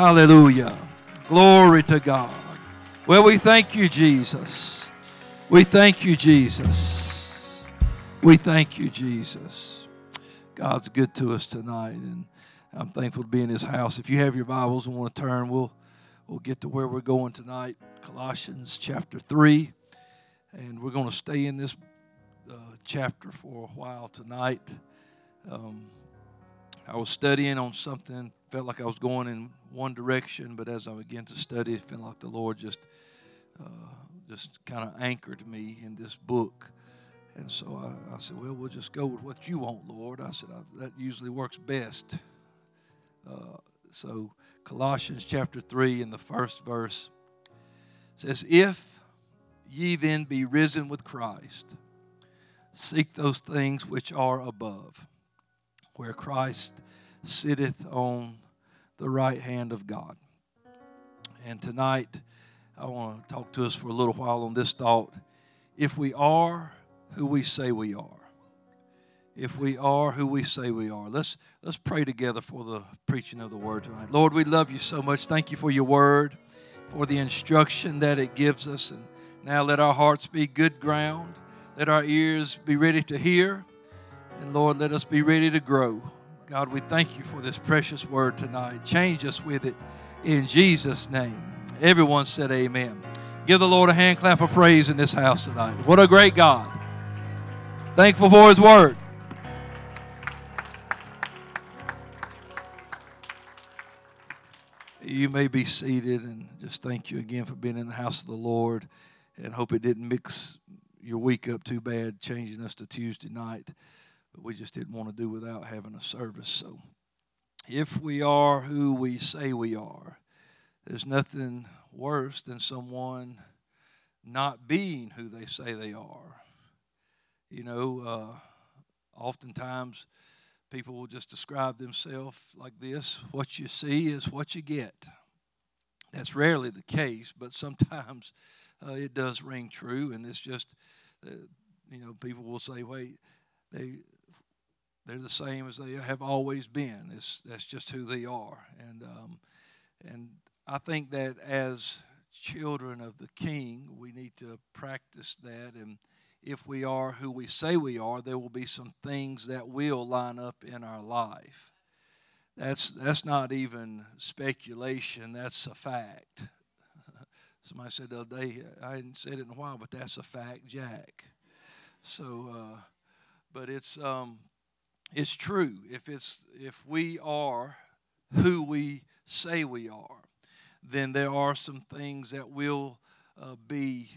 Hallelujah. Glory to God. Well, we thank you, Jesus. We thank you, Jesus. We thank you, Jesus. God's good to us tonight, and I'm thankful to be in His house. If you have your Bibles and want to turn, we'll get to where we're going tonight, Colossians chapter 3, and we're going to stay in this chapter for a while tonight. I was studying on something, felt like I was going in one direction, but as I began to study, it felt like the Lord just kind of anchored me in this book. And so I said, well, we'll just go with what you want, Lord. I said, that usually works best. So Colossians chapter 3 in the first verse says, if ye then be risen with Christ, seek those things which are above, where Christ sitteth on the right hand of God. And tonight, I want to talk to us for a little while on this thought. If we are who we say we are. If we are who we say we are. Let's pray together for the preaching of the word tonight. Lord, we love you so much. Thank you for your word, for the instruction that it gives us. And now let our hearts be good ground. Let our ears be ready to hear. And Lord, let us be ready to grow. God, we thank you for this precious word tonight. Change us with it in Jesus' name. Everyone said amen. Give the Lord a hand clap of praise in this house tonight. What a great God. Thankful for His word. You may be seated, and just thank you again for being in the house of the Lord, and hope it didn't mix your week up too bad, changing us to Tuesday night. But we just didn't want to do without having a service. So if we are who we say we are, there's nothing worse than someone not being who they say they are. You know, oftentimes people will just describe themselves like this: what you see is what you get. That's rarely the case, but sometimes it does ring true, and it's just, people will say, wait, They're the same as they have always been. That's just who they are. And I think that as children of the King, we need to practice that. And if we are who we say we are, there will be some things that will line up in our life. That's not even speculation. That's a fact. Somebody said the other day, I hadn't said it in a while, but that's a fact, Jack. So, but it's true. If we are who we say we are, then there are some things that will be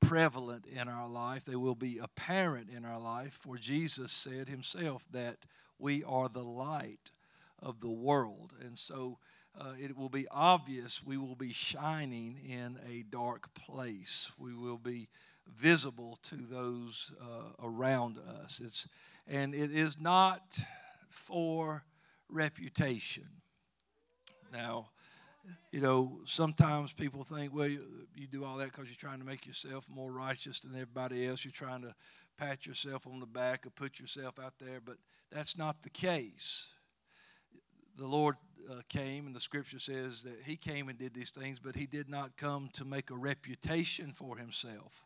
prevalent in our life. They will be apparent in our life. For Jesus said Himself that we are the light of the world, and so it will be obvious. We will be shining in a dark place. We will be visible to those around us. It is not for reputation. Now, sometimes people think, well, you do all that because you're trying to make yourself more righteous than everybody else. You're trying to pat yourself on the back or put yourself out there, but that's not the case. The Lord came, and the Scripture says that He came and did these things, but He did not come to make a reputation for Himself.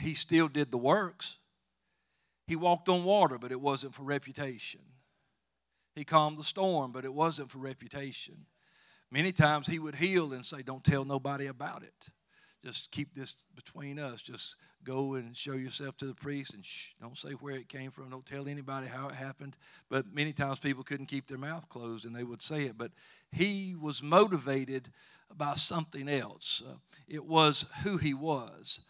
He still did the works. He walked on water, but it wasn't for reputation. He calmed the storm, but it wasn't for reputation. Many times He would heal and say, don't tell nobody about it. Just keep this between us. Just go and show yourself to the priest, and shh, don't say where it came from. Don't tell anybody how it happened. But many times people couldn't keep their mouth closed, and they would say it. But He was motivated by something else. It was who He was.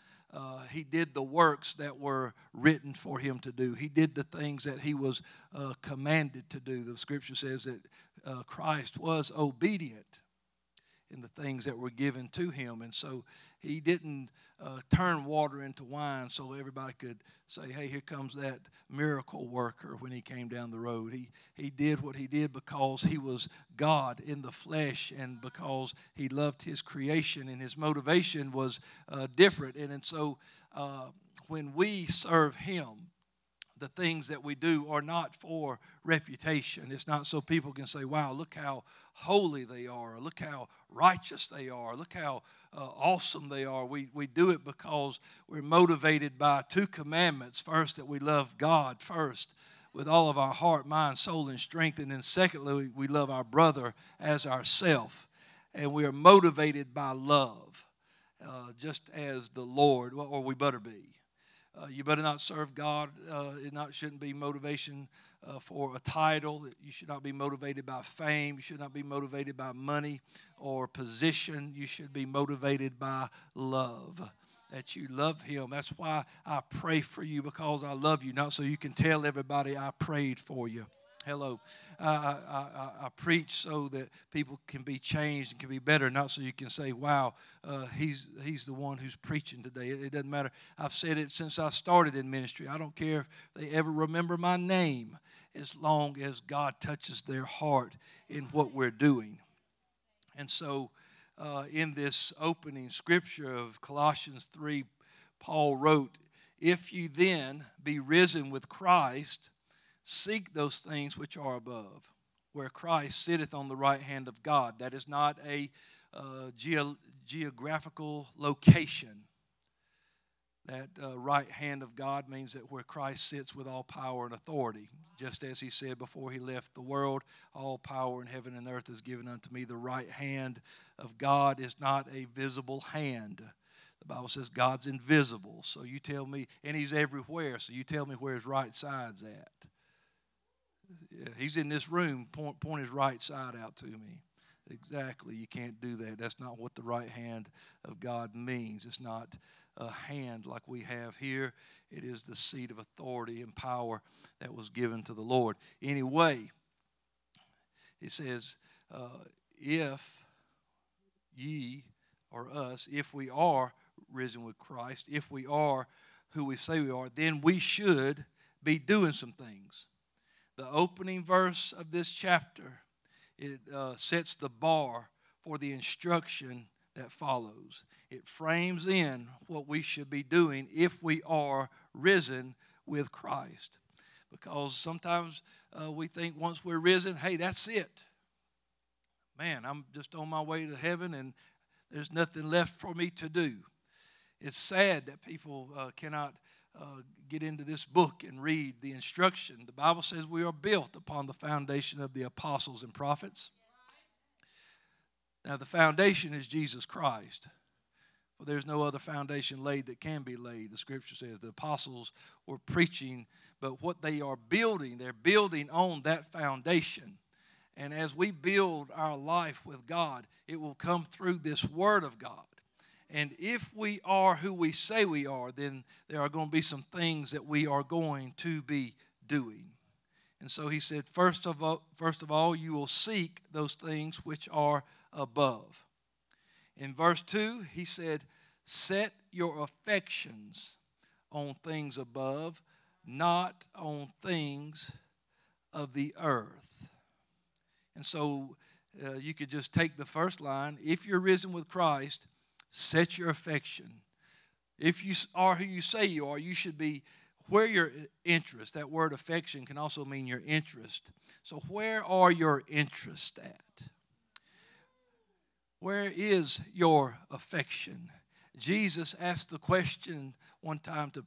He did the works that were written for Him to do. He did the things that He was commanded to do. The Scripture says that Christ was obedient in the things that were given to Him. And so He didn't turn water into wine so everybody could say, hey, here comes that miracle worker when He came down the road. He did what He did because He was God in the flesh, and because He loved His creation, and His motivation was different. And so when we serve Him, the things that we do are not for reputation. It's not so people can say, wow, look how holy they are, or look how righteous they are, or look how awesome they are. We do it because we're motivated by two commandments. First, that we love God first with all of our heart, mind, soul, and strength. And then secondly, we love our brother as ourself. And we are motivated by love, just as the Lord, or we better be. You better not serve God. It shouldn't be motivation for a title. You should not be motivated by fame. You should not be motivated by money or position. You should be motivated by love, that you love him. That's why I pray for you, because I love you, not so you can tell everybody I prayed for you. Hello. I preach so that people can be changed and can be better, not so you can say, wow, he's the one who's preaching today. It doesn't matter. I've said it since I started in ministry. I don't care if they ever remember my name, as long as God touches their heart in what we're doing. And so in this opening scripture of Colossians 3, Paul wrote, if you then be risen with Christ, seek those things which are above, where Christ sitteth on the right hand of God. That is not a geographical location. That right hand of God means that where Christ sits with all power and authority. Just as he said before he left the world, all power in heaven and earth is given unto me. The right hand of God is not a visible hand. The Bible says God's invisible. So you tell me, and he's everywhere, so you tell me where his right side's at. He's in this room. Point his right side out to me. Exactly. You can't do that. That's not what the right hand of God means. It's not a hand like we have here. It is the seat of authority and power that was given to the Lord. Anyway, it says, if ye or us, if we are risen with Christ, if we are who we say we are, then we should be doing some things. The opening verse of this chapter, it sets the bar for the instruction that follows. It frames in what we should be doing if we are risen with Christ. Because sometimes we think once we're risen, hey, that's it. Man, I'm just on my way to heaven and there's nothing left for me to do. It's sad that people cannot get into this book and read the instruction. The Bible says we are built upon the foundation of the apostles and prophets. Now, the foundation is Jesus Christ. For there's no other foundation laid that can be laid. The scripture says the apostles were preaching, but what they are building, they're building on that foundation. And as we build our life with God, it will come through this Word of God. And if we are who we say we are, then there are going to be some things that we are going to be doing. And so he said, first of all, you will seek those things which are above. In verse 2, he said, set your affections on things above, not on things of the earth. And so you could just take the first line, if you're risen with Christ, set your affection. If you are who you say you are, you should be where your interest. That word affection can also mean your interest. So where are your interests at? Where is your affection? Jesus asked the question one time to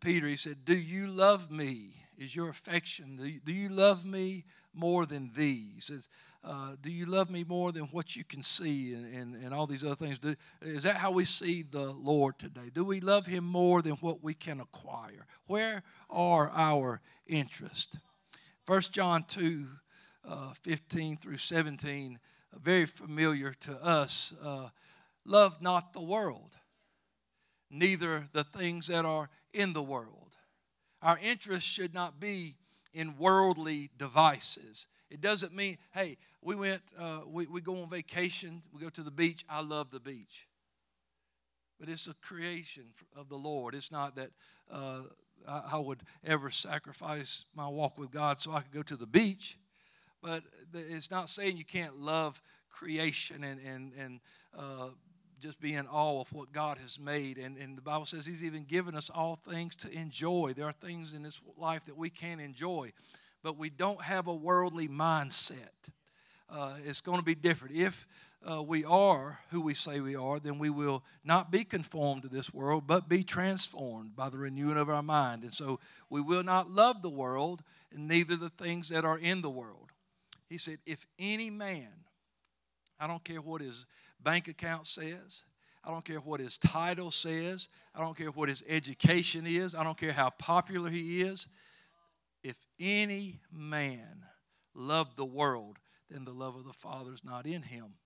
Peter. He said, do you love me? Is your affection, do you love me more than these? Do you love me more than what you can see and all these other things? Is that how we see the Lord today? Do we love him more than what we can acquire? Where are our interests? 1 John 2, 15 through 17, very familiar to us. Love not the world, neither the things that are in the world. Our interests should not be in worldly devices. It doesn't mean, hey, we go on vacation, we go to the beach, I love the beach. But it's a creation of the Lord. It's not that I would ever sacrifice my walk with God so I could go to the beach. But it's not saying you can't love creation and just be in awe of what God has made. And the Bible says he's even given us all things to enjoy. There are things in this life that we can enjoy, but we don't have a worldly mindset. It's going to be different. If we are who we say we are, then we will not be conformed to this world, but be transformed by the renewing of our mind. And so we will not love the world, and neither the things that are in the world. He said, if any man, I don't care what his bank account says, I don't care what his title says, I don't care what his education is, I don't care how popular he is, if any man loved the world, then the love of the Father is not in him.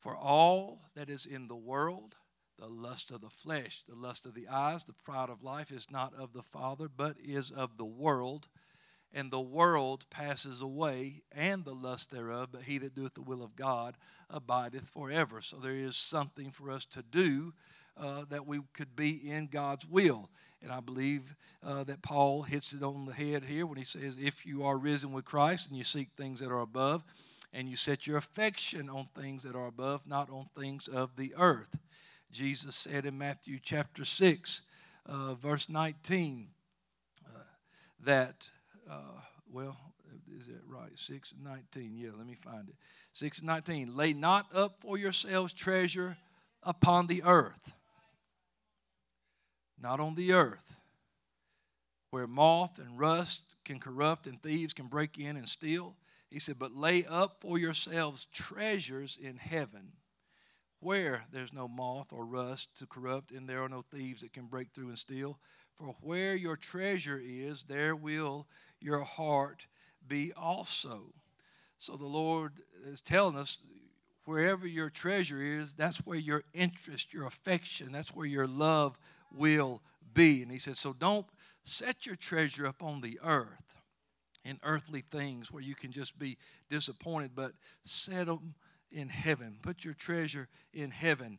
For all that is in the world, the lust of the flesh, the lust of the eyes, the pride of life is not of the Father, but is of the world. And the world passes away, and the lust thereof, but he that doeth the will of God abideth forever. So there is something for us to do that we could be in God's will. And I believe that Paul hits it on the head here when he says, if you are risen with Christ and you seek things that are above, and you set your affection on things that are above, not on things of the earth. Jesus said in Matthew chapter 6, verse 19, that... is it right? 6 and 19. Yeah, let me find it. 6 and 19. Lay not up for yourselves treasure upon the earth. Not on the earth, where moth and rust can corrupt and thieves can break in and steal. He said, but lay up for yourselves treasures in heaven, where there's no moth or rust to corrupt, and there are no thieves that can break through and steal. For where your treasure is, there will your heart be also. So the Lord is telling us, wherever your treasure is, that's where your interest, your affection, that's where your love will be. And he said, so don't set your treasure up on the earth, in earthly things where you can just be disappointed, but set them in heaven. Put your treasure in heaven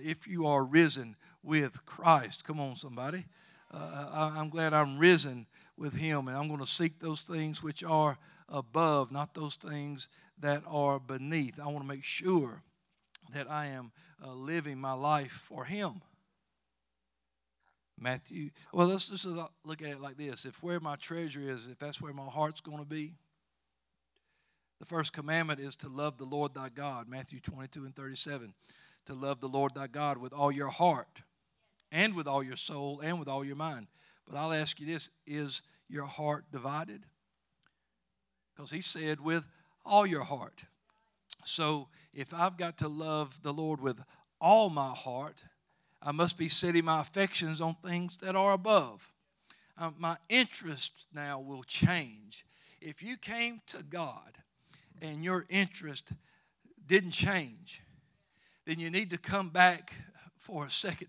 if you are risen with Christ. Come on, somebody. I'm glad I'm risen with him, and I'm going to seek those things which are above, not those things that are beneath. I want to make sure that I am living my life for him. Matthew, well, let's just look at it like this. If where my treasure is, if that's where my heart's going to be, the first commandment is to love the Lord thy God, Matthew 22 and 37, to love the Lord thy God with all your heart, and with all your soul, and with all your mind. But I'll ask you this, is your heart divided? Because he said, with all your heart. So if I've got to love the Lord with all my heart, I must be setting my affections on things that are above. My interest now will change. If you came to God and your interest didn't change, then you need to come back for a second,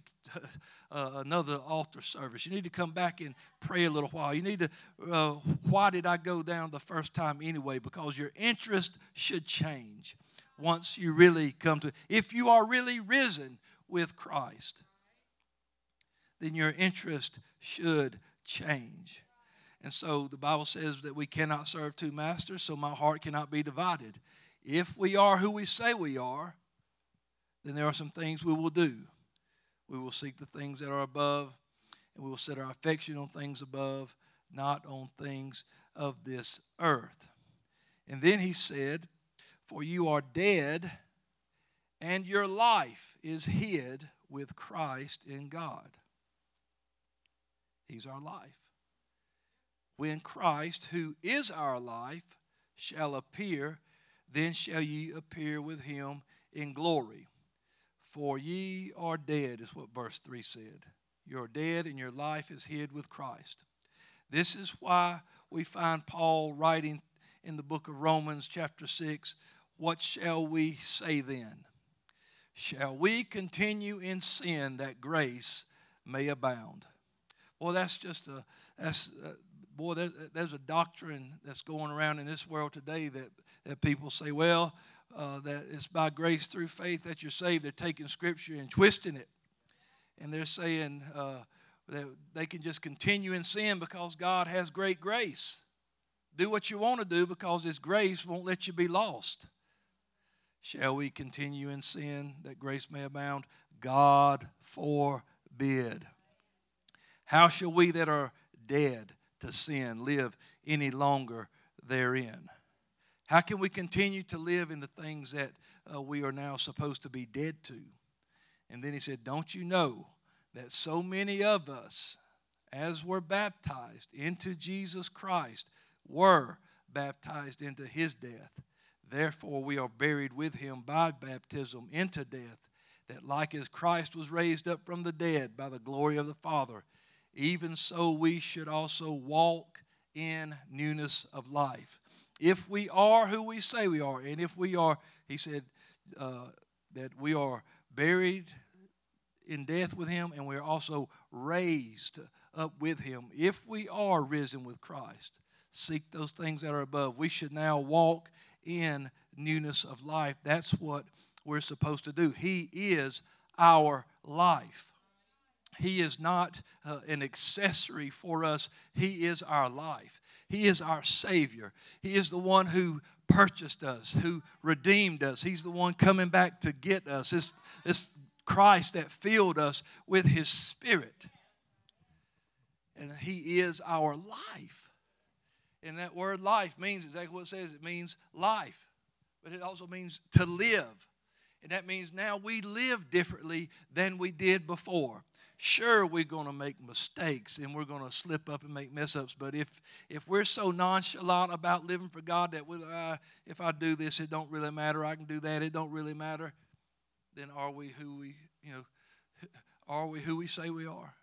another altar service. You need to come back and pray a little while. You need to, why did I go down the first time anyway? Because your interest should change once you really come to, if you are really risen with Christ, then your interest should change. And so the Bible says that we cannot serve two masters, so my heart cannot be divided. If we are who we say we are, then there are some things we will do. We will seek the things that are above, and we will set our affection on things above, not on things of this earth. And then he said, for you are dead, and your life is hid with Christ in God. He's our life. When Christ, who is our life, shall appear, then shall ye appear with him in glory. For ye are dead, is what verse 3 said. You're dead and your life is hid with Christ. This is why we find Paul writing in the book of Romans chapter 6, what shall we say then? Shall we continue in sin that grace may abound? Boy, that's just a, there's a doctrine that's going around in this world today that people say, well, that it's by grace through faith that you're saved. They're taking Scripture and twisting it. And they're saying that they can just continue in sin because God has great grace. Do what you want to do because His grace won't let you be lost. Shall we continue in sin that grace may abound? God forbid. How shall we that are dead to sin live any longer therein? How can we continue to live in the things that we are now supposed to be dead to? And then he said, don't you know that so many of us, as were baptized into Jesus Christ, were baptized into his death? Therefore we are buried with him by baptism into death, that like as Christ was raised up from the dead by the glory of the Father, even so we should also walk in newness of life. If we are who we say we are, and if we are, he said, that we are buried in death with him, and we are also raised up with him. If we are risen with Christ, seek those things that are above. We should now walk in newness of life. That's what we're supposed to do. He is our life. He is not an accessory for us. He is our life. He is our Savior. He is the one who purchased us, who redeemed us. He's the one coming back to get us. It's Christ that filled us with his Spirit. And he is our life. And that word life means exactly what it says. It means life. But it also means to live. And that means now we live differently than we did before. Sure, we're going to make mistakes and we're going to slip up and make mess-ups. But if we're so nonchalant about living for God that if I do this, it don't really matter. I can do that. It don't really matter. Then are we who we say we are?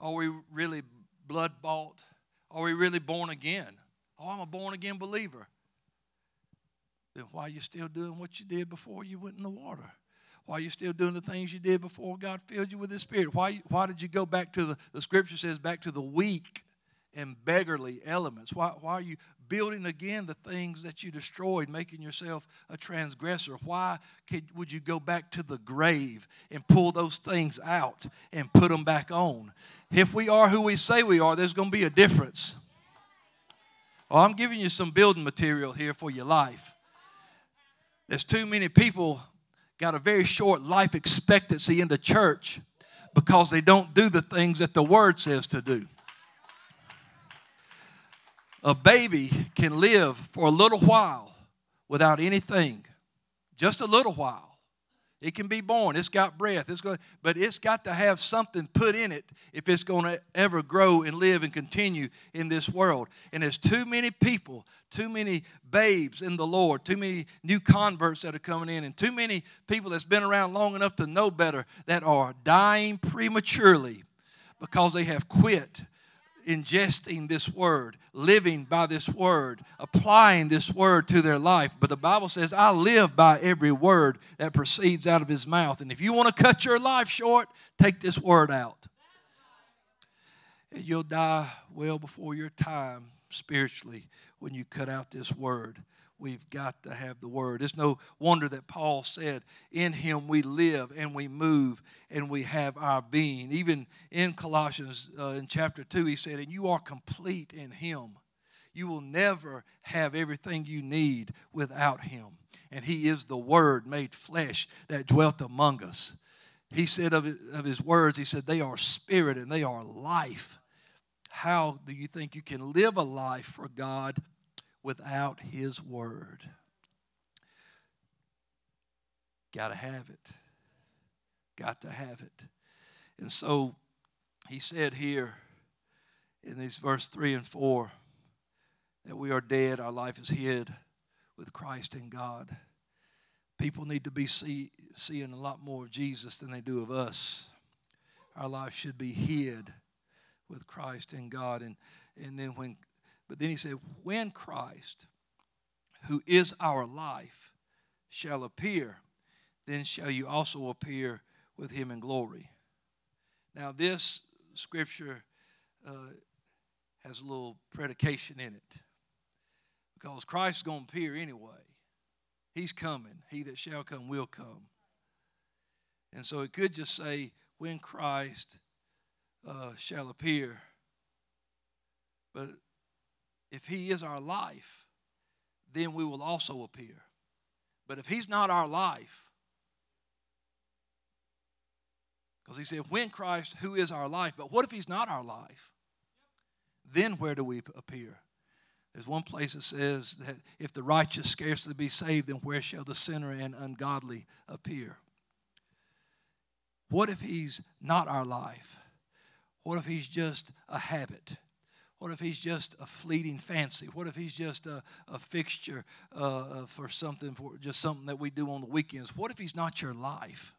Are we really blood-bought? Are we really born again? Oh, I'm a born-again believer. Then why are you still doing what you did before you went in the water? Why are you still doing the things you did before God filled you with his Spirit? Why did you go back to the Scripture says, back to the weak and beggarly elements? Why are you building again the things that you destroyed, making yourself a transgressor? Why would you go back to the grave and pull those things out and put them back on? If we are who we say we are, there's going to be a difference. Well, I'm giving you some building material here for your life. There's too many people got a very short life expectancy in the church because they don't do the things that the Word says to do. A baby can live for a little while without anything, just a little while. It can be born. It's got breath. But it's got to have something put in it if it's going to ever grow and live and continue in this world. And there's too many people, too many babes in the Lord, too many new converts that are coming in, and too many people that's been around long enough to know better that are dying prematurely because they have quit ingesting this word, living by this word, applying this word to their life. But the Bible says, I live by every word that proceeds out of his mouth. And if you want to cut your life short, take this word out. And you'll die well before your time spiritually when you cut out this word. We've got to have the word. It's no wonder that Paul said, in him we live and we move and we have our being. Even in Colossians in chapter 2, he said, and you are complete in him. You will never have everything you need without him. And he is the word made flesh that dwelt among us. He said of his words, he said, they are spirit and they are life. How do you think you can live a life for God without his word? Got to have it. Got to have it. And so he said here in these verse 3 and 4 that we are dead, our life is hid with Christ in God. People need to be seeing a lot more of Jesus than they do of us. Our life should be hid with Christ in God. But then he said, when Christ, who is our life, shall appear, then shall you also appear with him in glory. Now this scripture has a little predication in it, because Christ is going to appear anyway. He's coming. He that shall come will come. And so it could just say, when Christ shall appear. But if he is our life, then we will also appear. But if he's not our life, because he said, when Christ, who is our life? But what if he's not our life? Then where do we appear? There's one place that says that if the righteous scarcely be saved, then where shall the sinner and ungodly appear? What if he's not our life? What if he's just a habit? What if he's just a fleeting fancy? What if he's just a fixture for something, for just something that we do on the weekends? What if he's not your life?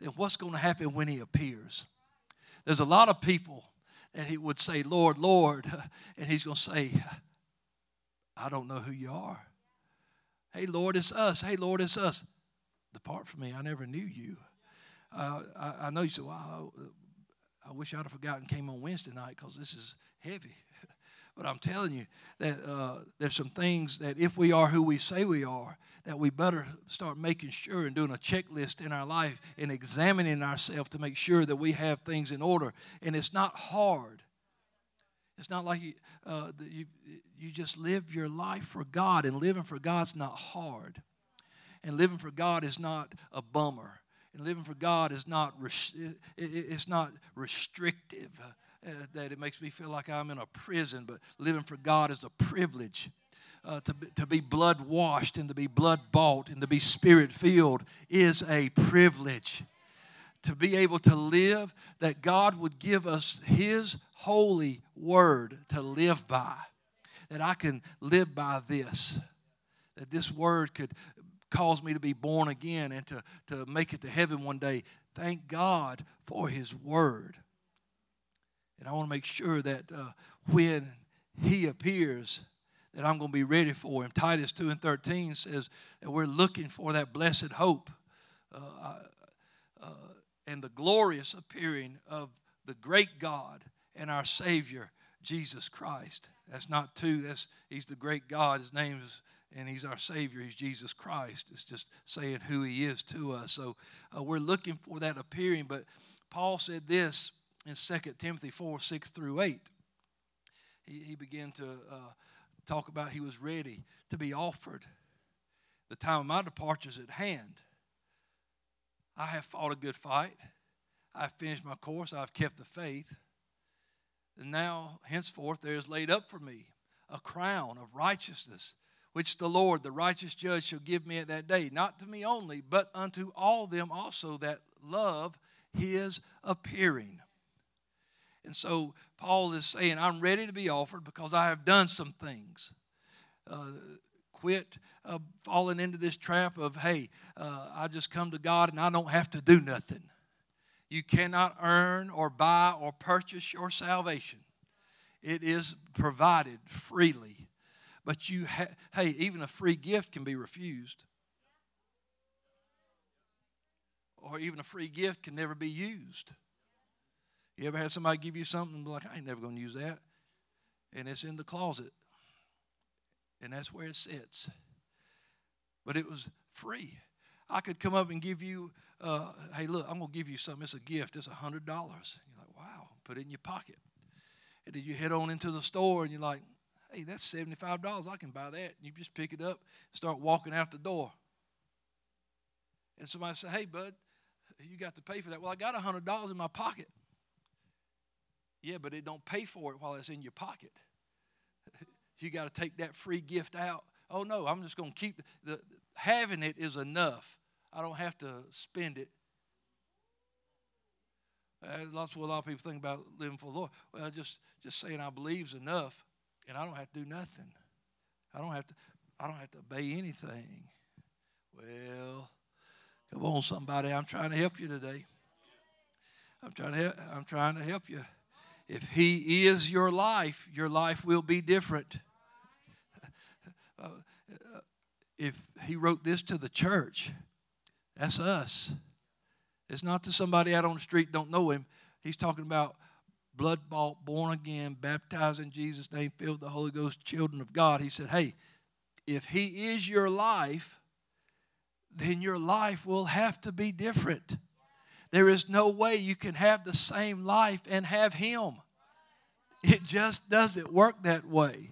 Then what's going to happen when he appears? There's a lot of people that he would say, Lord, Lord, and he's going to say, I don't know who you are. Hey, Lord, it's us. Hey, Lord, it's us. Depart from me. I never knew you. I know you said, well, I wish I'd have forgotten came on Wednesday night because this is heavy. But I'm telling you that there's some things that if we are who we say we are, that we better start making sure and doing a checklist in our life and examining ourselves to make sure that we have things in order. And it's not hard. It's not like you just live your life for God, and living for God's not hard. And living for God is not a bummer. And living for God is not it's not restrictive, that it makes me feel like I'm in a prison. But living for God is a privilege, to be blood washed and to be blood bought and to be spirit filled is a privilege. To be able to live, that God would give us his holy word to live by, that I can live by this, that this word could cause me to be born again and to make it to heaven one day. Thank God for his word. And I want to make sure that when he appears, that I'm going to be ready for him. Titus 2:13 says that we're looking for that blessed hope and the glorious appearing of the great God and our Savior, Jesus Christ. That's not two. He's the great God. His name is, and he's our Savior. He's Jesus Christ. It's just saying who he is to us. So we're looking for that appearing. But Paul said this in 2 Timothy 4:6-8. He began to talk about he was ready to be offered. The time of my departure is at hand. I have fought a good fight. I have finished my course. I have kept the faith. And now, henceforth, there is laid up for me a crown of righteousness, which the Lord, the righteous judge, shall give me at that day, not to me only, but unto all them also that love his appearing. And so Paul is saying, I'm ready to be offered because I have done some things. Quit falling into this trap of, hey, I just come to God and I don't have to do nothing. You cannot earn or buy or purchase your salvation. It is provided freely. But you, even a free gift can be refused. Or even a free gift can never be used. You ever had somebody give you something and be like, I ain't never going to use that. And it's in the closet. And that's where it sits. But it was free. I could come up and give you, hey, look, I'm going to give you something. It's a gift. It's $100. You're like, wow, put it in your pocket. And then you head on into the store and you're like, hey, that's $75. I can buy that. And you just pick it up and start walking out the door. And somebody say, hey, bud, you got to pay for that. Well, I got $100 in my pocket. Yeah, but it don't pay for it while it's in your pocket. You got to take that free gift out. Oh, no, I'm just going to keep having it is enough. I don't have to spend it. That's what a lot of people think about living for the Lord. Well, just saying I believe is enough, and I don't have to do nothing. I don't have to obey anything. Well, come on, somebody. I'm trying to help you today. I'm trying to help you. If he is your life will be different. If he wrote this to the church, that's us. It's not to somebody out on the street, don't know him. He's talking about blood-bought, born again, baptized in Jesus' name, filled with the Holy Ghost, children of God. He said, hey, if he is your life, then your life will have to be different. There is no way you can have the same life and have him. It just doesn't work that way.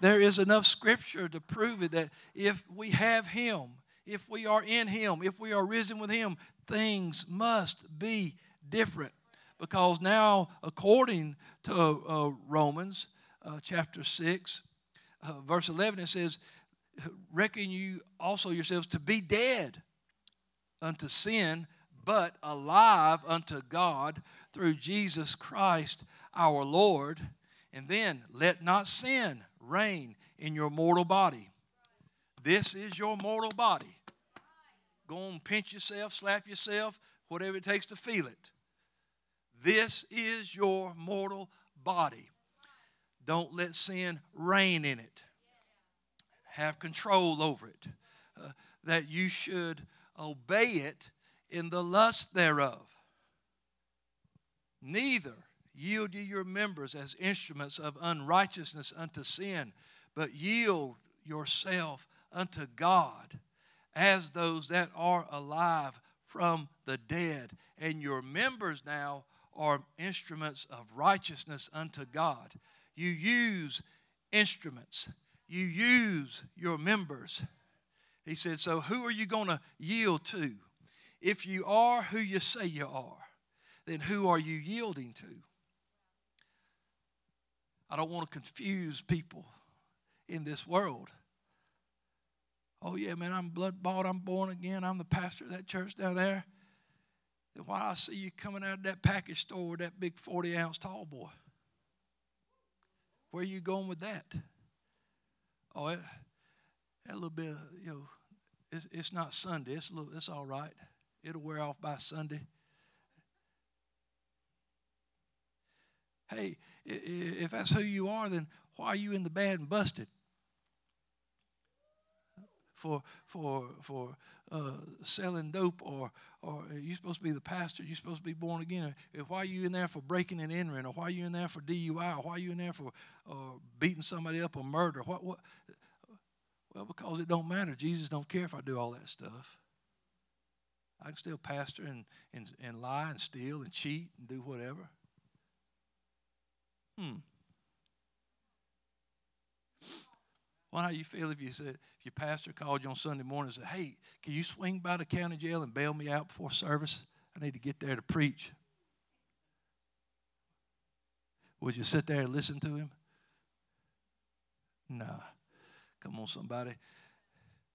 There is enough scripture to prove it that if we have him, if we are in Him, if we are risen with Him, things must be different. Because now, according to Romans chapter 6, verse 11, it says, reckon you also yourselves to be dead unto sin, but alive unto God through Jesus Christ our Lord. And then, let not sin reign in your mortal body. This is your mortal body. Go on, pinch yourself, slap yourself, whatever it takes to feel it. This is your mortal body. Don't let sin reign in it. Have control over it. That you should obey it in the lust thereof. Neither yield ye your members as instruments of unrighteousness unto sin, but yield yourself unto God as those that are alive from the dead. And your members now are instruments of righteousness unto God. You use instruments. You use your members. He said, so who are you going to yield to? If you are who you say you are, then who are you yielding to? I don't want to confuse people in this world. Oh, yeah, man, I'm blood-bought, I'm born again, I'm the pastor of that church down there. Then why do I see you coming out of that package store with that big 40-ounce tall boy? Where are you going with that? Oh, that little bit, you know, it's not Sunday. It's all right. It'll wear off by Sunday. Hey, if that's who you are, then why are you in the bad and busted? For selling dope, or you're supposed to be the pastor, you're supposed to be born again. Why are you in there for breaking and entering, or why are you in there for DUI, or why are you in there for beating somebody up or murder? What? Well, because it don't matter. Jesus don't care if I do all that stuff. I can still pastor and lie and steal and cheat and do whatever. Well, how you feel if your pastor called you on Sunday morning and said, hey, can you swing by the county jail and bail me out before service? I need to get there to preach. Would you sit there and listen to him? Nah. Come on, somebody.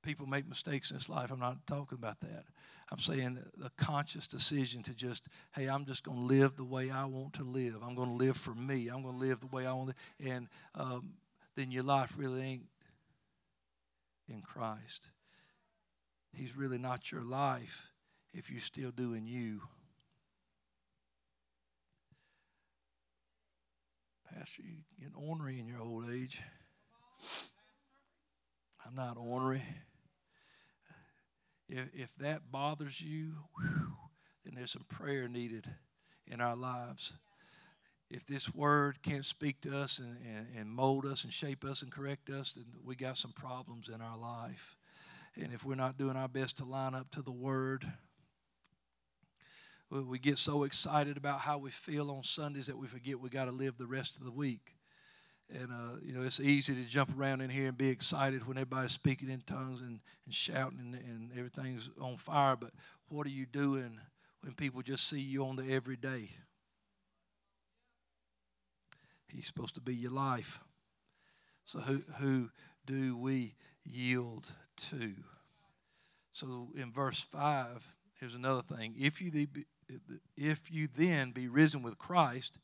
People make mistakes in this life. I'm not talking about that. I'm saying the conscious decision to just, hey, I'm just going to live the way I want to live. I'm going to live for me. I'm going to live the way I want to live. And then your life really ain't in Christ. He's really not your life if you're still doing you. Pastor, you get ornery in your old age. I'm not ornery. If that bothers you, then there's some prayer needed in our lives. If this word can't speak to us and mold us and shape us and correct us, then we got some problems in our life. And if we're not doing our best to line up to the word, we get so excited about how we feel on Sundays that we forget we got to live the rest of the week. And, you know, it's easy to jump around in here and be excited when everybody's speaking in tongues and shouting and everything's on fire. But what are you doing when people just see you on the everyday? He's supposed to be your life. So who do we yield to? So in verse 5, here's another thing. If you then be risen with Christ,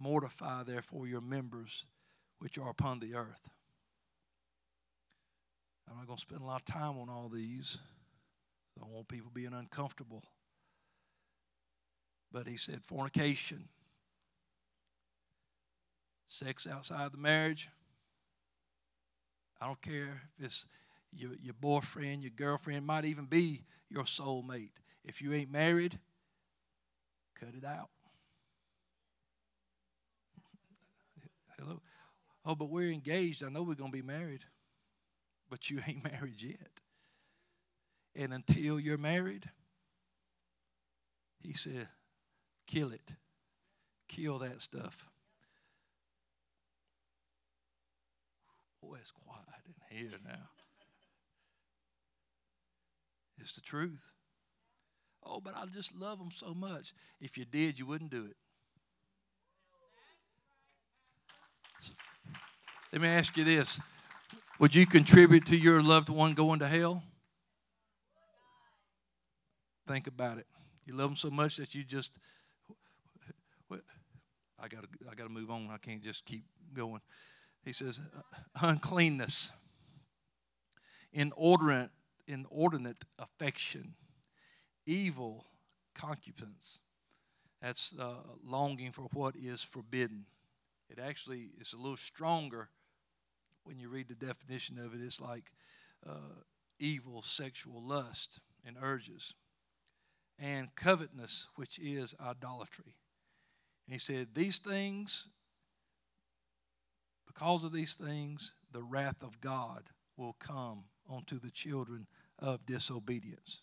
mortify, therefore, your members which are upon the earth. I'm not going to spend a lot of time on all these. I don't want people being uncomfortable. But he said fornication, sex outside the marriage. I don't care if it's your boyfriend, your girlfriend, might even be your soulmate. If you ain't married, cut it out. Hello. Oh, but we're engaged. I know we're going to be married. But you ain't married yet. And until you're married, he said, kill it. Kill that stuff. Boy, it's quiet in here now. It's the truth. Oh, but I just love them so much. If you did, you wouldn't do it. Let me ask you this. Would you contribute to your loved one going to hell? Think about it. You love them so much that you just... I gotta move on. I can't just keep going. He says, uncleanness, inordinate affection, evil concupiscence. That's longing for what is forbidden. It actually is a little stronger when you read the definition of it. It's like evil sexual lust and urges. And covetousness, which is idolatry. And he said, these things, because of these things, the wrath of God will come onto the children of disobedience.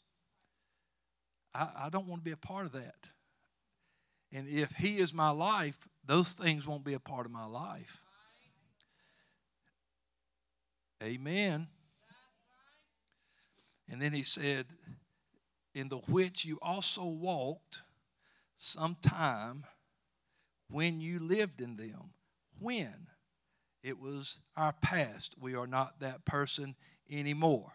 I don't want to be a part of that. And if he is my life, those things won't be a part of my life. Amen. And then he said, in the which you also walked sometime when you lived in them. When? It was our past. We are not that person anymore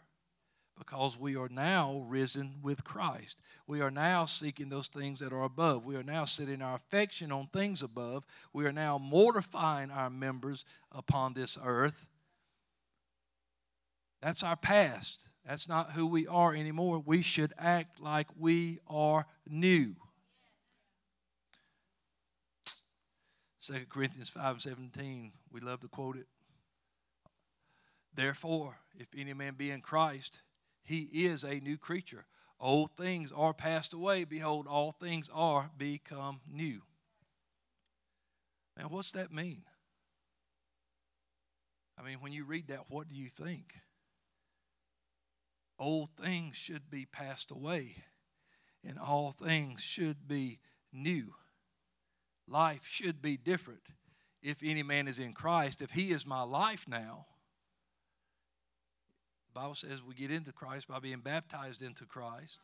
because we are now risen with Christ. We are now seeking those things that are above. We are now setting our affection on things above. We are now mortifying our members upon this earth. That's our past. That's not who we are anymore. We should act like we are new. 2 Corinthians 5:17, we love to quote it. Therefore, if any man be in Christ, he is a new creature. Old things are passed away. Behold, all things are become new. Now, what's that mean? I mean, when you read that, what do you think? Old things should be passed away, and all things should be new. Life should be different if any man is in Christ. If he is my life now, the Bible says we get into Christ by being baptized into Christ.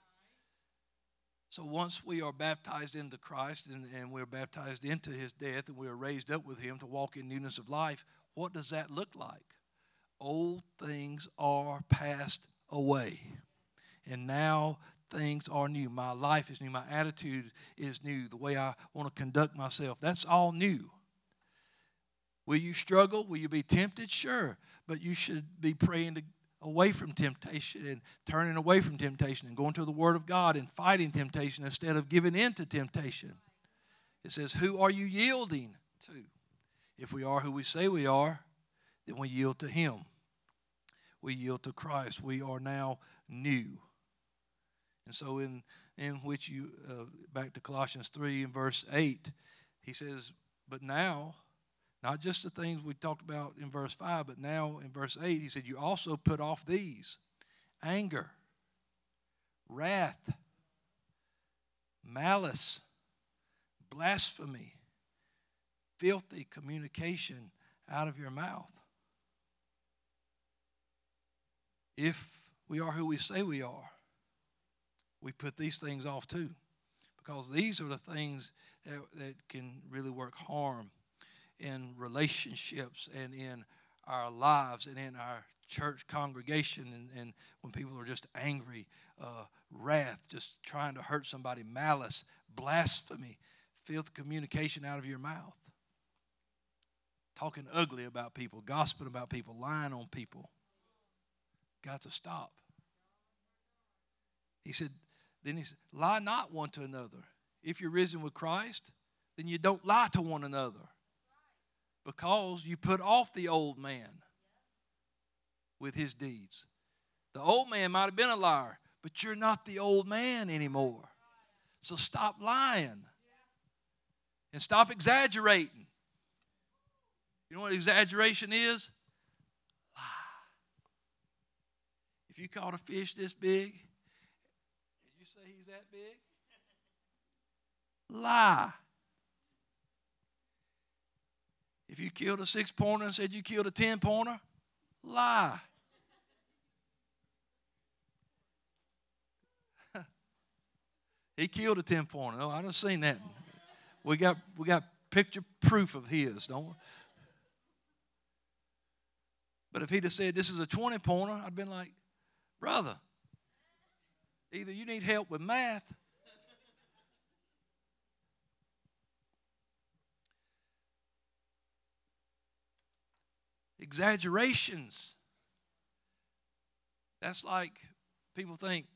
So once we are baptized into Christ and we're baptized into his death and we are raised up with him to walk in newness of life, what does that look like? Old things are passed away, and now things are new. My life is new. My attitude is new. The way I want to conduct myself, that's all new. Will you struggle? Will you be tempted? Sure. But you should be praying away from temptation and turning away from temptation and going to the Word of God and fighting temptation instead of giving in to temptation. It says, who are you yielding to? If we are who we say we are, then we yield to him. We yield to Christ. We are now new. And so in which you, back to Colossians 3 and verse 8, he says, but now, not just the things we talked about in verse 5, but now in verse 8, he said, you also put off these: anger, wrath, malice, blasphemy, filthy communication out of your mouth. If we are who we say we are, we put these things off too, because these are the things that can really work harm in relationships and in our lives and in our church congregation. And when people are just angry, wrath, just trying to hurt somebody, malice, blasphemy, filth communication out of your mouth, talking ugly about people, gossiping about people, lying on people. Got to stop. He said, then he said, lie not one to another. If you're risen with Christ, then you don't lie to one another, because you put off the old man with his deeds. The old man might have been a liar, but you're not the old man anymore. So stop lying and stop exaggerating. You know what exaggeration is? Lie. If you caught a fish this big, he's that big? Lie. If you killed a 6-pointer and said you killed a 10-pointer, lie. He killed a 10-pointer. Oh, I done seen that. We got picture proof of his, don't we? But if he'd have said, this is a 20-pointer, I'd been like, brother, either you need help with math. Exaggerations. That's like people think,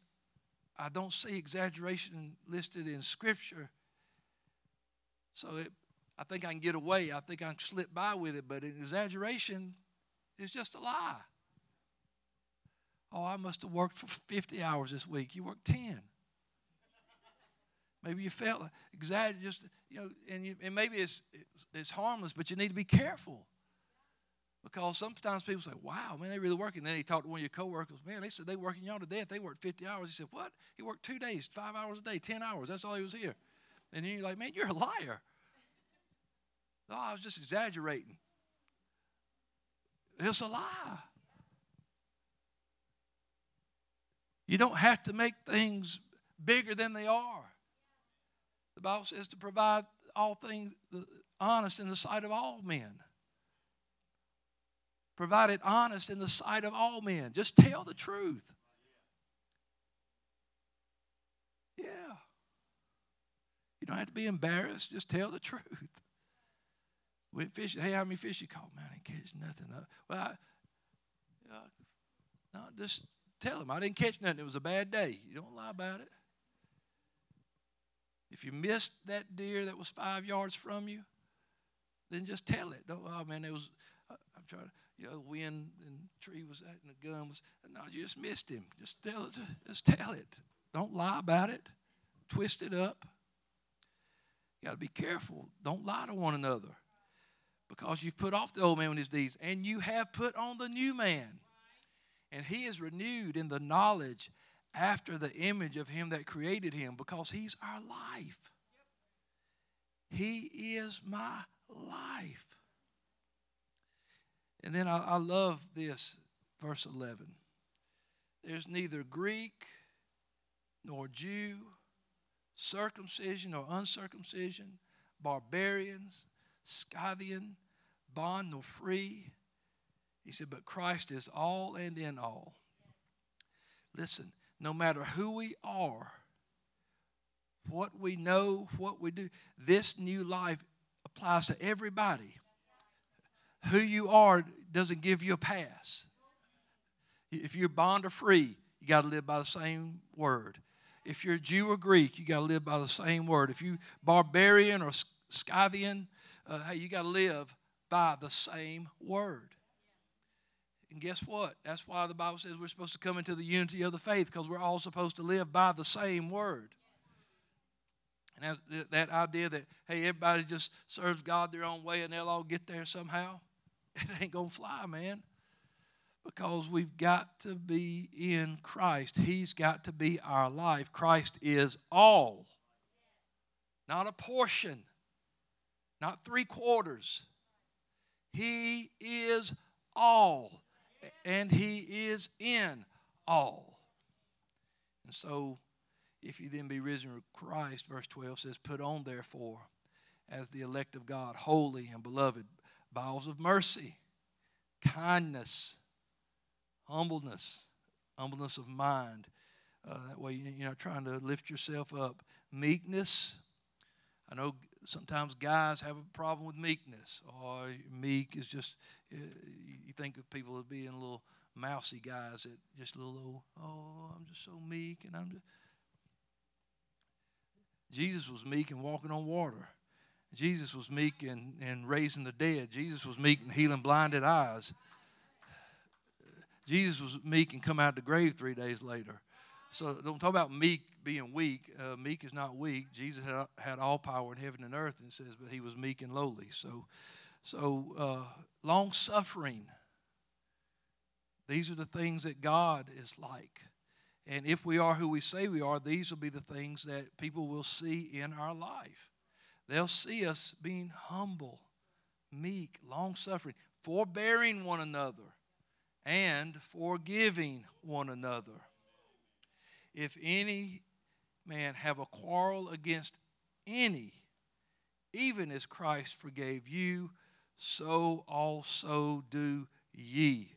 I don't see exaggeration listed in Scripture, so I think I can get away. I think I can slip by with it, but an exaggeration is just a lie. Oh, I must have worked for 50 hours this week. You worked 10. Maybe you felt like exaggerated, just, you know, and maybe it's harmless, but you need to be careful. Because sometimes people say, wow, man, they really working. Then he talked to one of your coworkers. Man, they said they working y'all to death. They worked 50 hours. He said, what? He worked 2 days, 5 hours a day, 10 hours. That's all he was here. And then you're like, man, you're a liar. No, I was just exaggerating. It's a lie. You don't have to make things bigger than they are. The Bible says to provide all things honest in the sight of all men. Provide it honest in the sight of all men. Just tell the truth. Yeah. You don't have to be embarrassed. Just tell the truth. Went fishing. Hey, how many fish you caught? Man, I didn't catch nothing. Well, no, just tell them I didn't catch nothing. It was a bad day. You don't lie about it. If you missed that deer that was 5 yards from you, then just tell it. Don't, oh, man, it was... I'm trying to, you know, wind and tree was at and the gun was, no, you just missed him. Just tell it. Just tell it. Don't lie about it. Twist it up. You got to be careful. Don't lie to one another, because you've put off the old man with his deeds, and you have put on the new man, and he is renewed in the knowledge after the image of him that created him, because he's our life. He is my life. And then I love this, verse 11. There's neither Greek nor Jew, circumcision or uncircumcision, barbarians, Scythian, bond nor free. He said, but Christ is all and in all. Listen, no matter who we are, what we know, what we do, this new life applies to everybody. Who you are doesn't give you a pass. If you're bond or free, you got to live by the same word. If you're Jew or Greek, you got to live by the same word. If you barbarian or Scythian, hey, you got to live by the same word. And guess what? That's why the Bible says we're supposed to come into the unity of the faith, because we're all supposed to live by the same word. And that idea that, hey, everybody just serves God their own way and they'll all get there somehow, it ain't going to fly, man. Because we've got to be in Christ. He's got to be our life. Christ is all. Not a portion. Not 3/4. He is all. And he is in all. And so, if you then be risen with Christ, verse 12 says, put on therefore as the elect of God, holy and beloved, bowels of mercy, kindness, humbleness of mind. That way you're not trying to lift yourself up. Meekness. I know sometimes guys have a problem with meekness. Or meek is just, you think of people as being little mousy guys that just little, oh, I'm just so meek and I'm just... Jesus was meek in walking on water. Jesus was meek in raising the dead. Jesus was meek in healing blinded eyes. Jesus was meek and come out of the grave 3 days later. So don't talk about meek being weak. Meek is not weak. Jesus had all power in heaven and earth, and it says, but he was meek and lowly. So long-suffering. These are the things that God is like. And if we are who we say we are, these will be the things that people will see in our life. They'll see us being humble, meek, long-suffering, forbearing one another, and forgiving one another. If any man have a quarrel against any, even as Christ forgave you, so also do ye.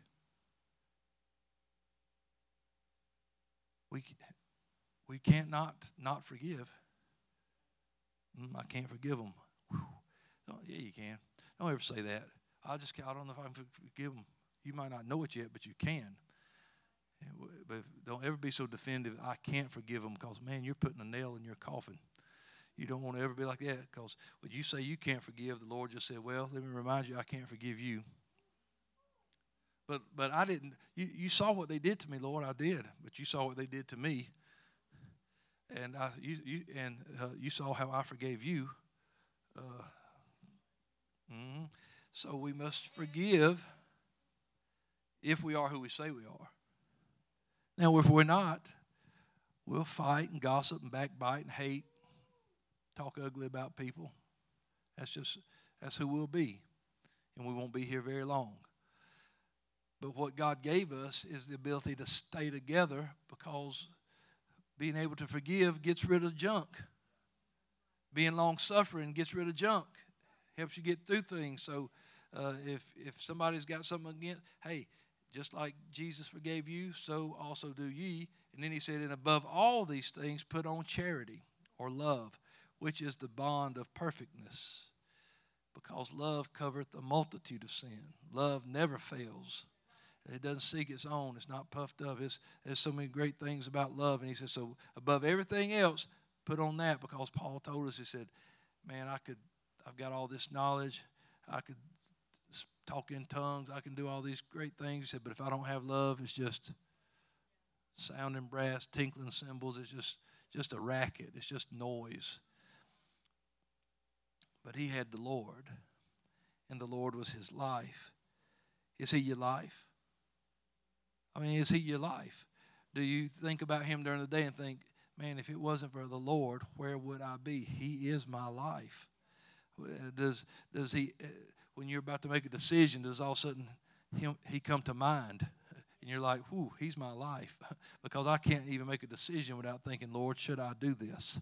We can't not forgive. I can't forgive them. Yeah, you can. Don't ever say that. I don't know if I can forgive them. You might not know it yet, but you can. But don't ever be so defensive. I can't forgive them because, man, you're putting a nail in your coffin. You don't want to ever be like that because when you say you can't forgive, the Lord just said, well, let me remind you, I can't forgive you. But I didn't. You saw what they did to me, Lord. I did. But you saw what they did to me. And you saw how I forgave you. So we must forgive if we are who we say we are. Now, if we're not, we'll fight and gossip and backbite and hate, talk ugly about people. That's who we'll be, and we won't be here very long. But what God gave us is the ability to stay together because being able to forgive gets rid of junk. Being long-suffering gets rid of junk. Helps you get through things. So if somebody's got something against, hey, just like Jesus forgave you, so also do ye. And then he said, and above all these things, put on charity or love, which is the bond of perfectness. Because love covereth a multitude of sin. Love never fails. It doesn't seek its own. It's not puffed up. There's so many great things about love. And he says, so above everything else, put on that. Because Paul told us, he said, man, I've got all this knowledge. I could talk in tongues. I can do all these great things. He said, but if I don't have love, it's just sounding brass, tinkling cymbals. It's just a racket. It's just noise. But he had the Lord, and the Lord was his life. Is he your life? I mean, is he your life? Do you think about him during the day and think, man, if it wasn't for the Lord, where would I be? He is my life. Does he, when you're about to make a decision, does all of a sudden he come to mind? And you're like, whew, he's my life. Because I can't even make a decision without thinking, Lord, should I do this?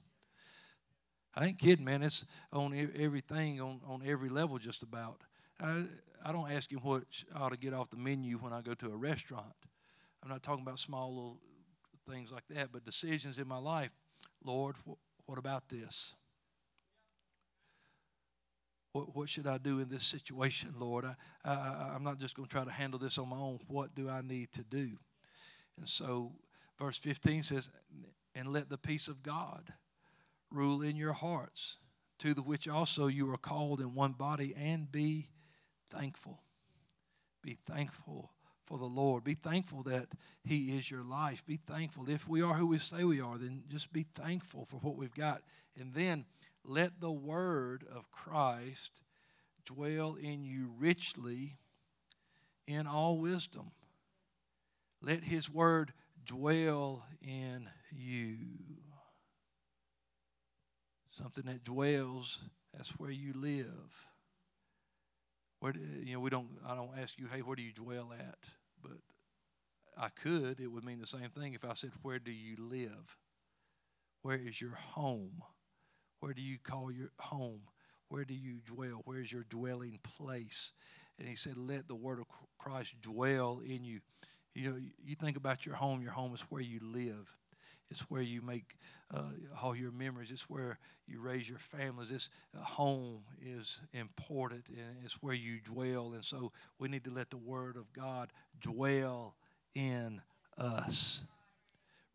I ain't kidding, man. It's on everything, on every level just about. I don't ask him what I ought to get off the menu when I go to a restaurant. I'm not talking about small little things like that, but decisions in my life. Lord, what about this? What should I do in this situation, Lord? I'm not just going to try to handle this on my own. What do I need to do? And so verse 15 says, and let the peace of God rule in your hearts, to the which also you are called in one body, and be thankful. Be thankful for the Lord. Be thankful that he is your life. Be thankful. If we are who we say we are, then just be thankful for what we've got. And then let the word of Christ dwell in you richly in all wisdom. Let his word dwell in you. Something that dwells, that's where you live. Where do, I don't ask you, hey, where do you dwell at? But I could. It would mean the same thing if I said, where do you live? Where is your home? Where do you call your home? Where do you dwell? Where is your dwelling place? And he said, let the word of Christ dwell in you. You think about your home. Your home is where you live. It's where you make all your memories. It's where you raise your families. This home is important, and it's where you dwell. And so we need to let the word of God dwell in us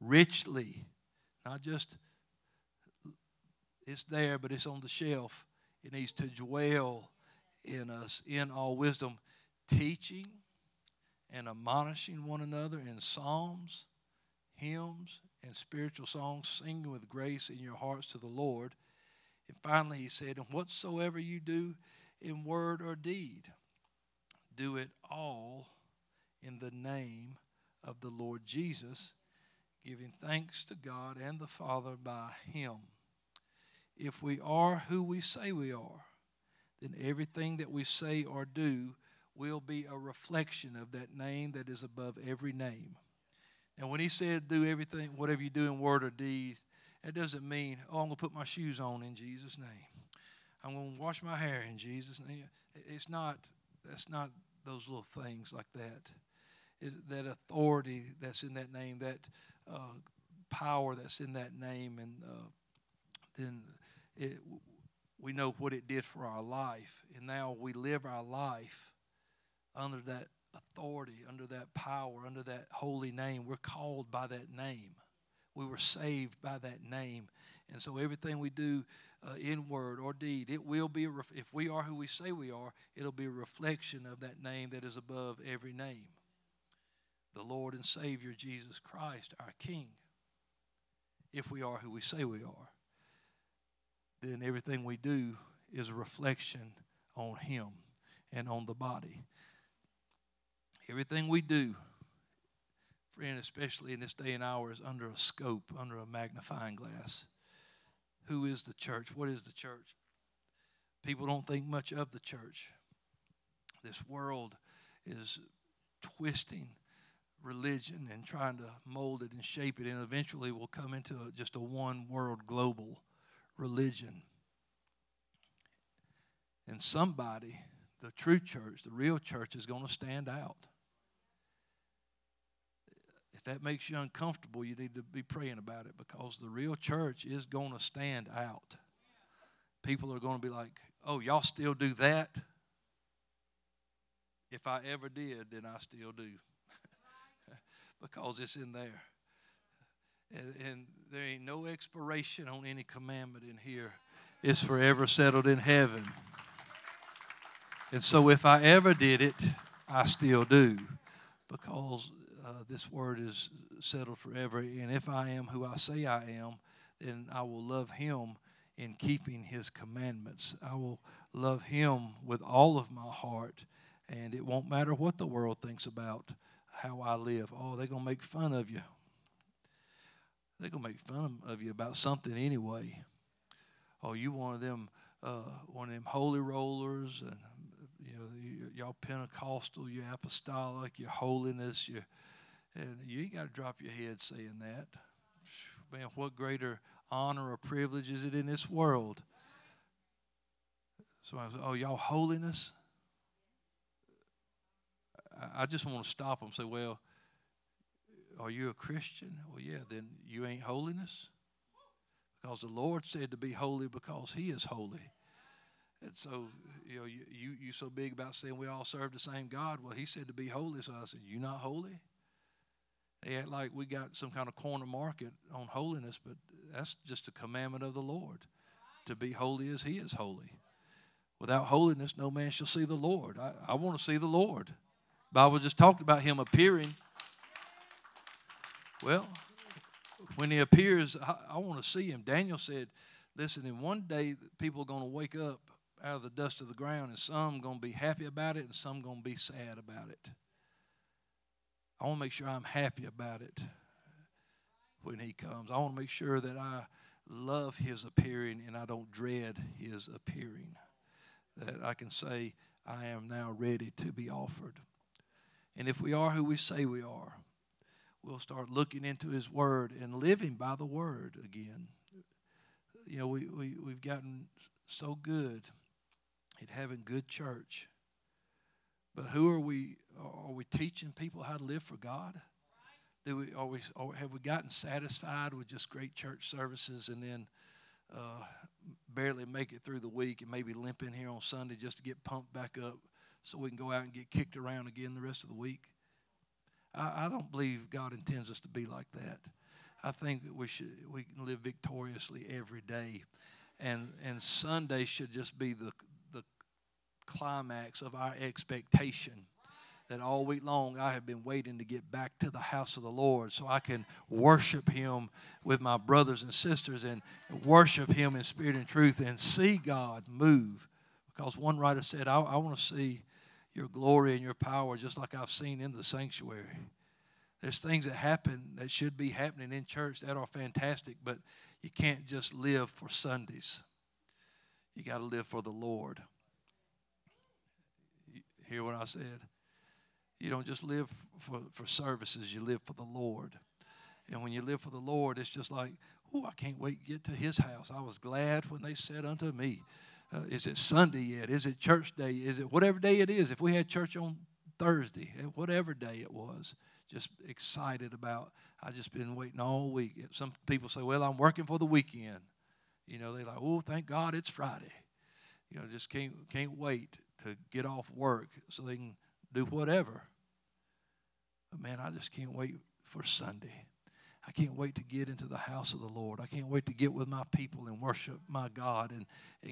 richly. Not just it's there, but it's on the shelf. It needs to dwell in us in all wisdom, teaching and admonishing one another in psalms, hymns, and spiritual songs, singing with grace in your hearts to the Lord. And finally he said, and whatsoever you do in word or deed, do it all in the name of the Lord Jesus, giving thanks to God and the Father by him. If we are who we say we are, then everything that we say or do will be a reflection of that name that is above every name. And when he said, do everything, whatever you do in word or deed, That doesn't mean, oh, I'm going to put my shoes on in Jesus' name. I'm going to wash my hair in Jesus' name. It's not, that's not those little things like that. It, that authority that's in that name, that power that's in that name, and then we know what it did for our life. And now we live our life under that authority, under that power, under that holy name. We're called by that name. We were saved by that name. And so everything we do in word or deed, it will be, if we are who we say we are, it'll be a reflection of that name that is above every name. The Lord and Savior, Jesus Christ, our King. If we are who we say we are, then everything we do is a reflection on Him and on the body. Everything we do, friend, especially in this day and hour, is under a scope, under a magnifying glass. Who is the church? What is the church? People don't think much of the church. This world is twisting religion and trying to mold it and shape it, and eventually we'll come into just a one-world global religion. And somebody, the true church, the real church, is going to stand out. If that makes you uncomfortable, you need to be praying about it, because the real church is going to stand out. People are going to be like, oh, y'all still do that? If I ever did, then I still do. Because it's in there. And there ain't no expiration on any commandment in here. It's forever settled in heaven. And so if I ever did it, I still do. Because this word is settled forever, and if I am who I say I am, then I will love Him in keeping His commandments. I will love Him with all of my heart, and it won't matter what the world thinks about how I live. Oh, they're going to make fun of you. They're going to make fun of you about something anyway. Oh, you one of them holy rollers, and you know, y'all Pentecostal, you apostolic, your holiness, you. And you ain't got to drop your head saying that. Man, what greater honor or privilege is it in this world? Somebody says, oh, y'all holiness? I just want to stop them and say, well, are you a Christian? Well, yeah, then you ain't holiness. Because the Lord said to be holy because He is holy. And so, you know, you so big about saying we all serve the same God. Well, He said to be holy, so I said, you not holy? They act like we got some kind of corner market on holiness, but that's just a commandment of the Lord, to be holy as He is holy. Without holiness, no man shall see the Lord. I want to see the Lord. The Bible just talked about Him appearing. Well, when He appears, I want to see Him. Daniel said, listen, in one day people are going to wake up out of the dust of the ground, and some going to be happy about it and some going to be sad about it. I want to make sure I'm happy about it when He comes. I want to make sure that I love His appearing and I don't dread His appearing. That I can say, I am now ready to be offered. And if we are who we say we are, we'll start looking into His Word and living by the Word again. You know, we've gotten so good at having good church. But who are we? Are we teaching people how to live for God? Have we gotten satisfied with just great church services and then barely make it through the week and maybe limp in here on Sunday just to get pumped back up so we can go out and get kicked around again the rest of the week? I don't believe God intends us to be like that. I think that we can live victoriously every day, and Sunday should just be the climax of our expectation. That all week long I have been waiting to get back to the house of the Lord so I can worship Him with my brothers and sisters and worship Him in spirit and truth and see God move. Because one writer said, I want to see your glory and your power just like I've seen in the sanctuary. There's things that happen that should be happening in church that are fantastic, but you can't just live for Sundays. You got to live for the Lord. You hear what I said? You don't just live for services, you live for the Lord. And when you live for the Lord, it's just like Oh, I can't wait to get to his house. I was glad when they said unto me, is it Sunday yet? Is it church day? Is it whatever day it is? If we had church on Thursday, whatever day it was, just excited about, I've just been waiting all week. Some people say, well, I'm working for the weekend. You know, they're like, oh, thank God it's Friday. You know, just can't wait to get off work so they can do whatever. But, man, I just can't wait for Sunday. I can't wait to get into the house of the Lord. I can't wait to get with my people and worship my God and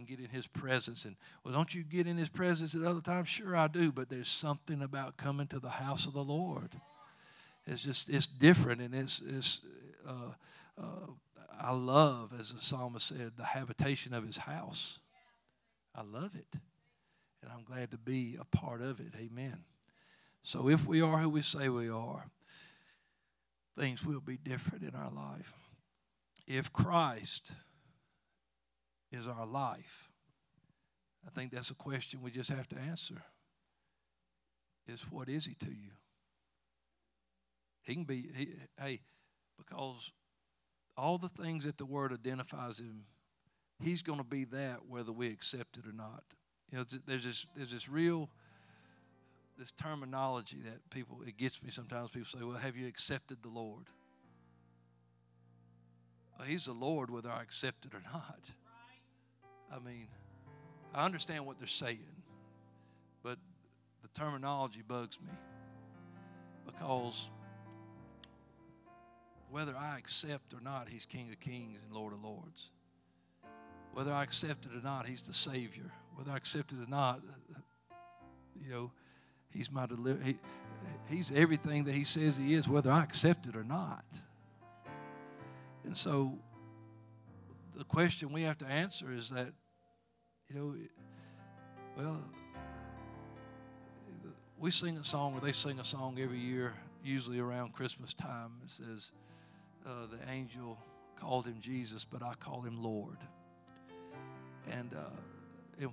get in his presence. And, well, don't you get in his presence at other times? Sure I do, but there's something about coming to the house of the Lord. It's just, it's different, and it's I love, as the psalmist said, the habitation of his house. I love it, and I'm glad to be a part of it. Amen. So if we are who we say we are, things will be different in our life. If Christ is our life, I think that's a question we just have to answer. Is what is he to you? He can be, because all the things that the Word identifies him, he's going to be that whether we accept it or not. You know, there's this terminology that people, it gets me sometimes. People say, well, have you accepted the Lord? Well, he's the Lord whether I accept it or not. I mean, I understand what they're saying, but the terminology bugs me, because whether I accept or not, he's King of Kings and Lord of Lords. Whether I accept it or not, he's the Savior. Whether I accept it or not, you know, he's my deliverer. He's everything that he says he is, whether I accept it or not. And so the question we have to answer is that, you know, well, we sing a song, or they sing a song every year, usually around Christmas time. It says, the angel called him Jesus, but I call him Lord. And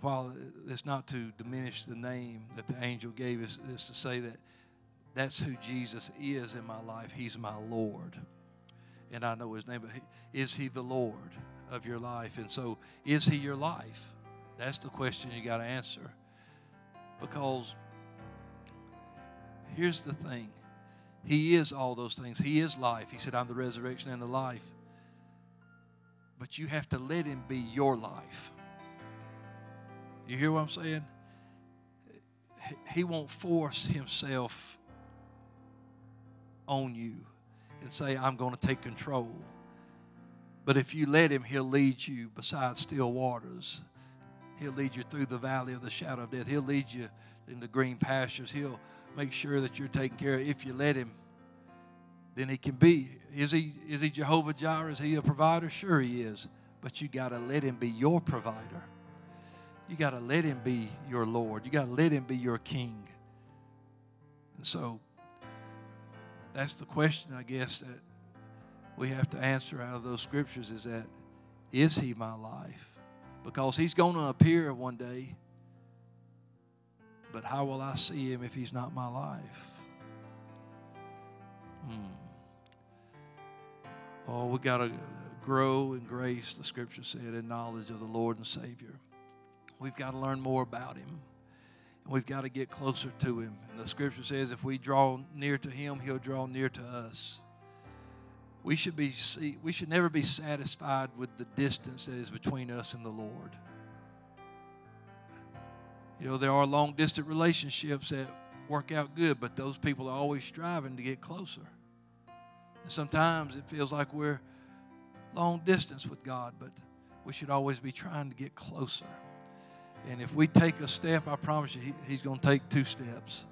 while it's not to diminish the name that the angel gave, is to say that that's who Jesus is in my life. He's my Lord. And I know his name, but is he the Lord of your life? And so, is he your life? That's the question you got to answer. Because here's the thing. He is all those things. He is life. He said, I'm the resurrection and the life. But you have to let him be your life. You hear what I'm saying? He won't force himself on you and say, I'm going to take control. But if you let him, he'll lead you beside still waters. He'll lead you through the valley of the shadow of death. He'll lead you in the green pastures. He'll make sure that you're taken care of. If you let him, then he can be. Is he Jehovah Jireh? Is he a provider? Sure he is. But you got to let him be your provider. You got to let him be your Lord. You got to let him be your King. And so that's the question, I guess, that we have to answer out of those scriptures, is that, is he my life? Because he's going to appear one day, but how will I see him if he's not my life? Oh, we got to grow in grace, the scripture said, in knowledge of the Lord and Savior. We've got to learn more about him, and we've got to get closer to him. And the scripture says if we draw near to him, he'll draw near to us. We should never be satisfied with the distance that is between us and the Lord. You know, there are long-distance relationships that work out good, but those people are always striving to get closer. And sometimes it feels like we're long distance with God, but we should always be trying to get closer. And if we take a step, I promise you, he's going to take two steps.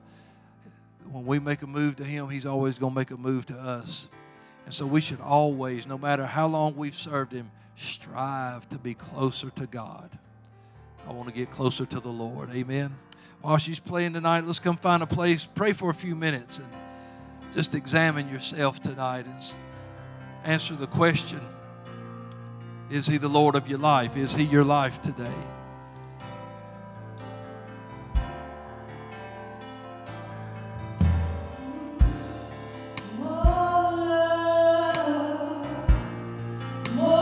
When we make a move to him, he's always going to make a move to us. And so we should always, no matter how long we've served him, strive to be closer to God. I want to get closer to the Lord. Amen. While she's playing tonight, let's come find a place, pray for a few minutes, and just examine yourself tonight and answer the question, is he the Lord of your life? Is he your life today? Oh, Lord.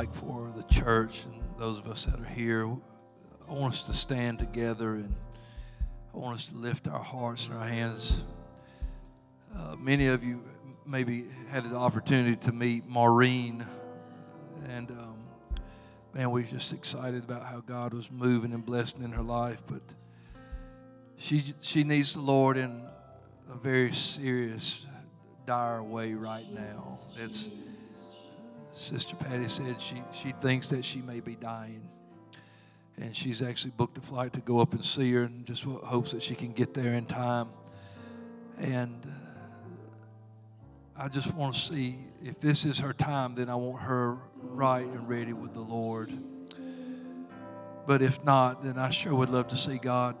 like for the church and those of us that are here. I want us to stand together, and I want us to lift our hearts and our hands. Many of you maybe had the opportunity to meet Maureen, and man, we're just excited about how God was moving and blessing in her life, but she needs the Lord in a very serious, dire way right now. It's Sister Patty said she thinks that she may be dying, and she's actually booked a flight to go up and see her, and just hopes that she can get there in time. And I just want to see if this is her time, then I want her right and ready with the Lord. But if not, then I sure would love to see God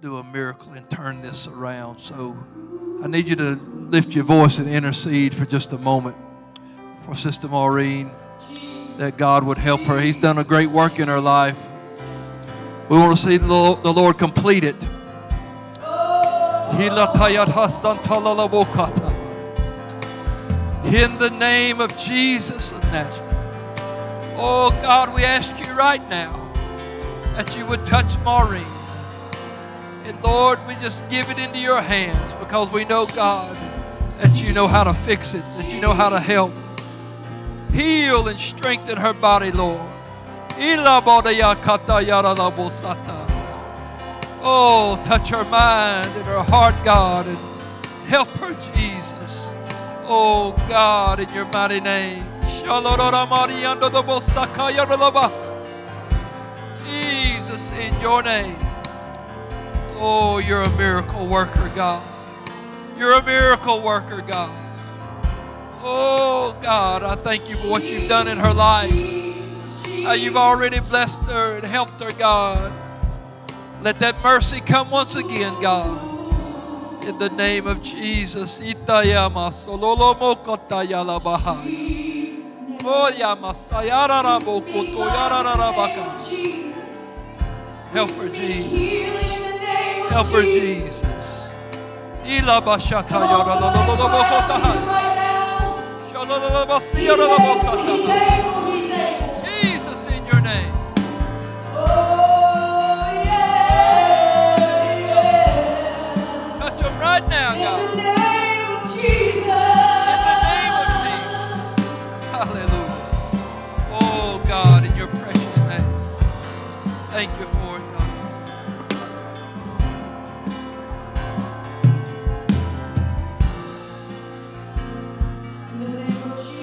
do a miracle and turn this around. So I need you to lift your voice and intercede for just a moment for Sister Maureen, that God would help her. He's done a great work in her life. We want to see the Lord complete it. In the name of Jesus of Nazareth. Oh God, we ask you right now that you would touch Maureen. And Lord, we just give it into your hands, because we know, God, that you know how to fix it, that you know how to help. Heal and strengthen her body, Lord. Oh, touch her mind and her heart, God, and help her, Jesus. Oh, God, in your mighty name. Jesus, in your name. Oh, you're a miracle worker, God. You're a miracle worker, God. Oh, God, I thank you for what you've done in her life. How you've already blessed her and helped her, God. Let that mercy come once again, God. In the name of Jesus. Help her, Jesus. Help her, Jesus. Jesus, in your name. Touch them right now, God. In the name of Jesus. Hallelujah. Oh, God, in your precious name. Thank you for it, God. In the name of Jesus.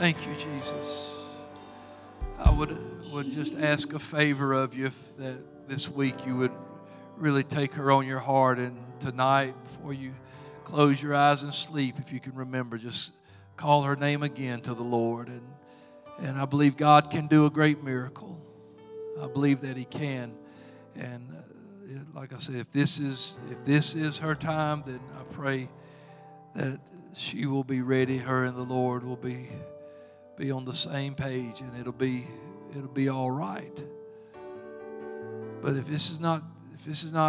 Thank you, Jesus. I would just ask a favor of you if that this week you would really take her on your heart. And tonight, before you close your eyes and sleep, if you can remember, just call her name again to the Lord. And I believe God can do a great miracle. I believe that He can. And like I said, if this is her time, then I pray that she will be ready. Her and the Lord will be on the same page, and it'll be all right. But if this is not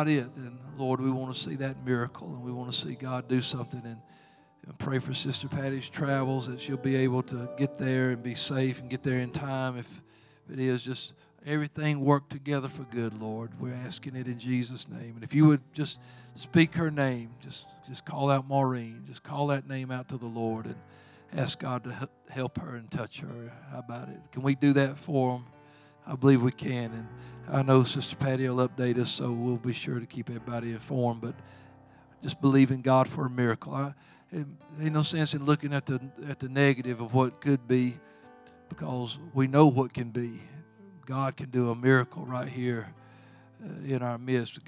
it, then Lord, we want to see that miracle, and we want to see God do something. And pray for Sister Patty's travels, that she'll be able to get there and be safe and get there in time. If it is, just everything work together for good, Lord. We're asking it in Jesus' name. And if you would just speak her name, just call out Maureen. Just call that name out to the Lord and ask God to help her and touch her. How about it? Can we do that for them? I believe we can. And I know Sister Patty will update us, so we'll be sure to keep everybody informed. But just believe in God for a miracle. It ain't no sense in looking at the negative of what could be, because we know what can be. God can do a miracle right here in our midst.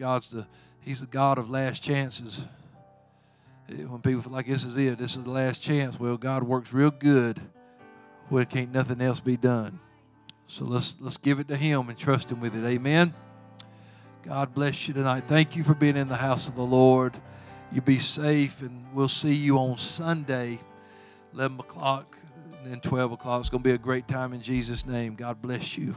He's the God of last chances. When people feel like this is it, this is the last chance. Well, God works real good when can't nothing else be done. So let's give it to Him and trust Him with it. Amen. God bless you tonight. Thank you for being in the house of the Lord. You be safe, and we'll see you on Sunday, 11 o'clock, and then 12 o'clock. It's going to be a great time in Jesus' name. God bless you.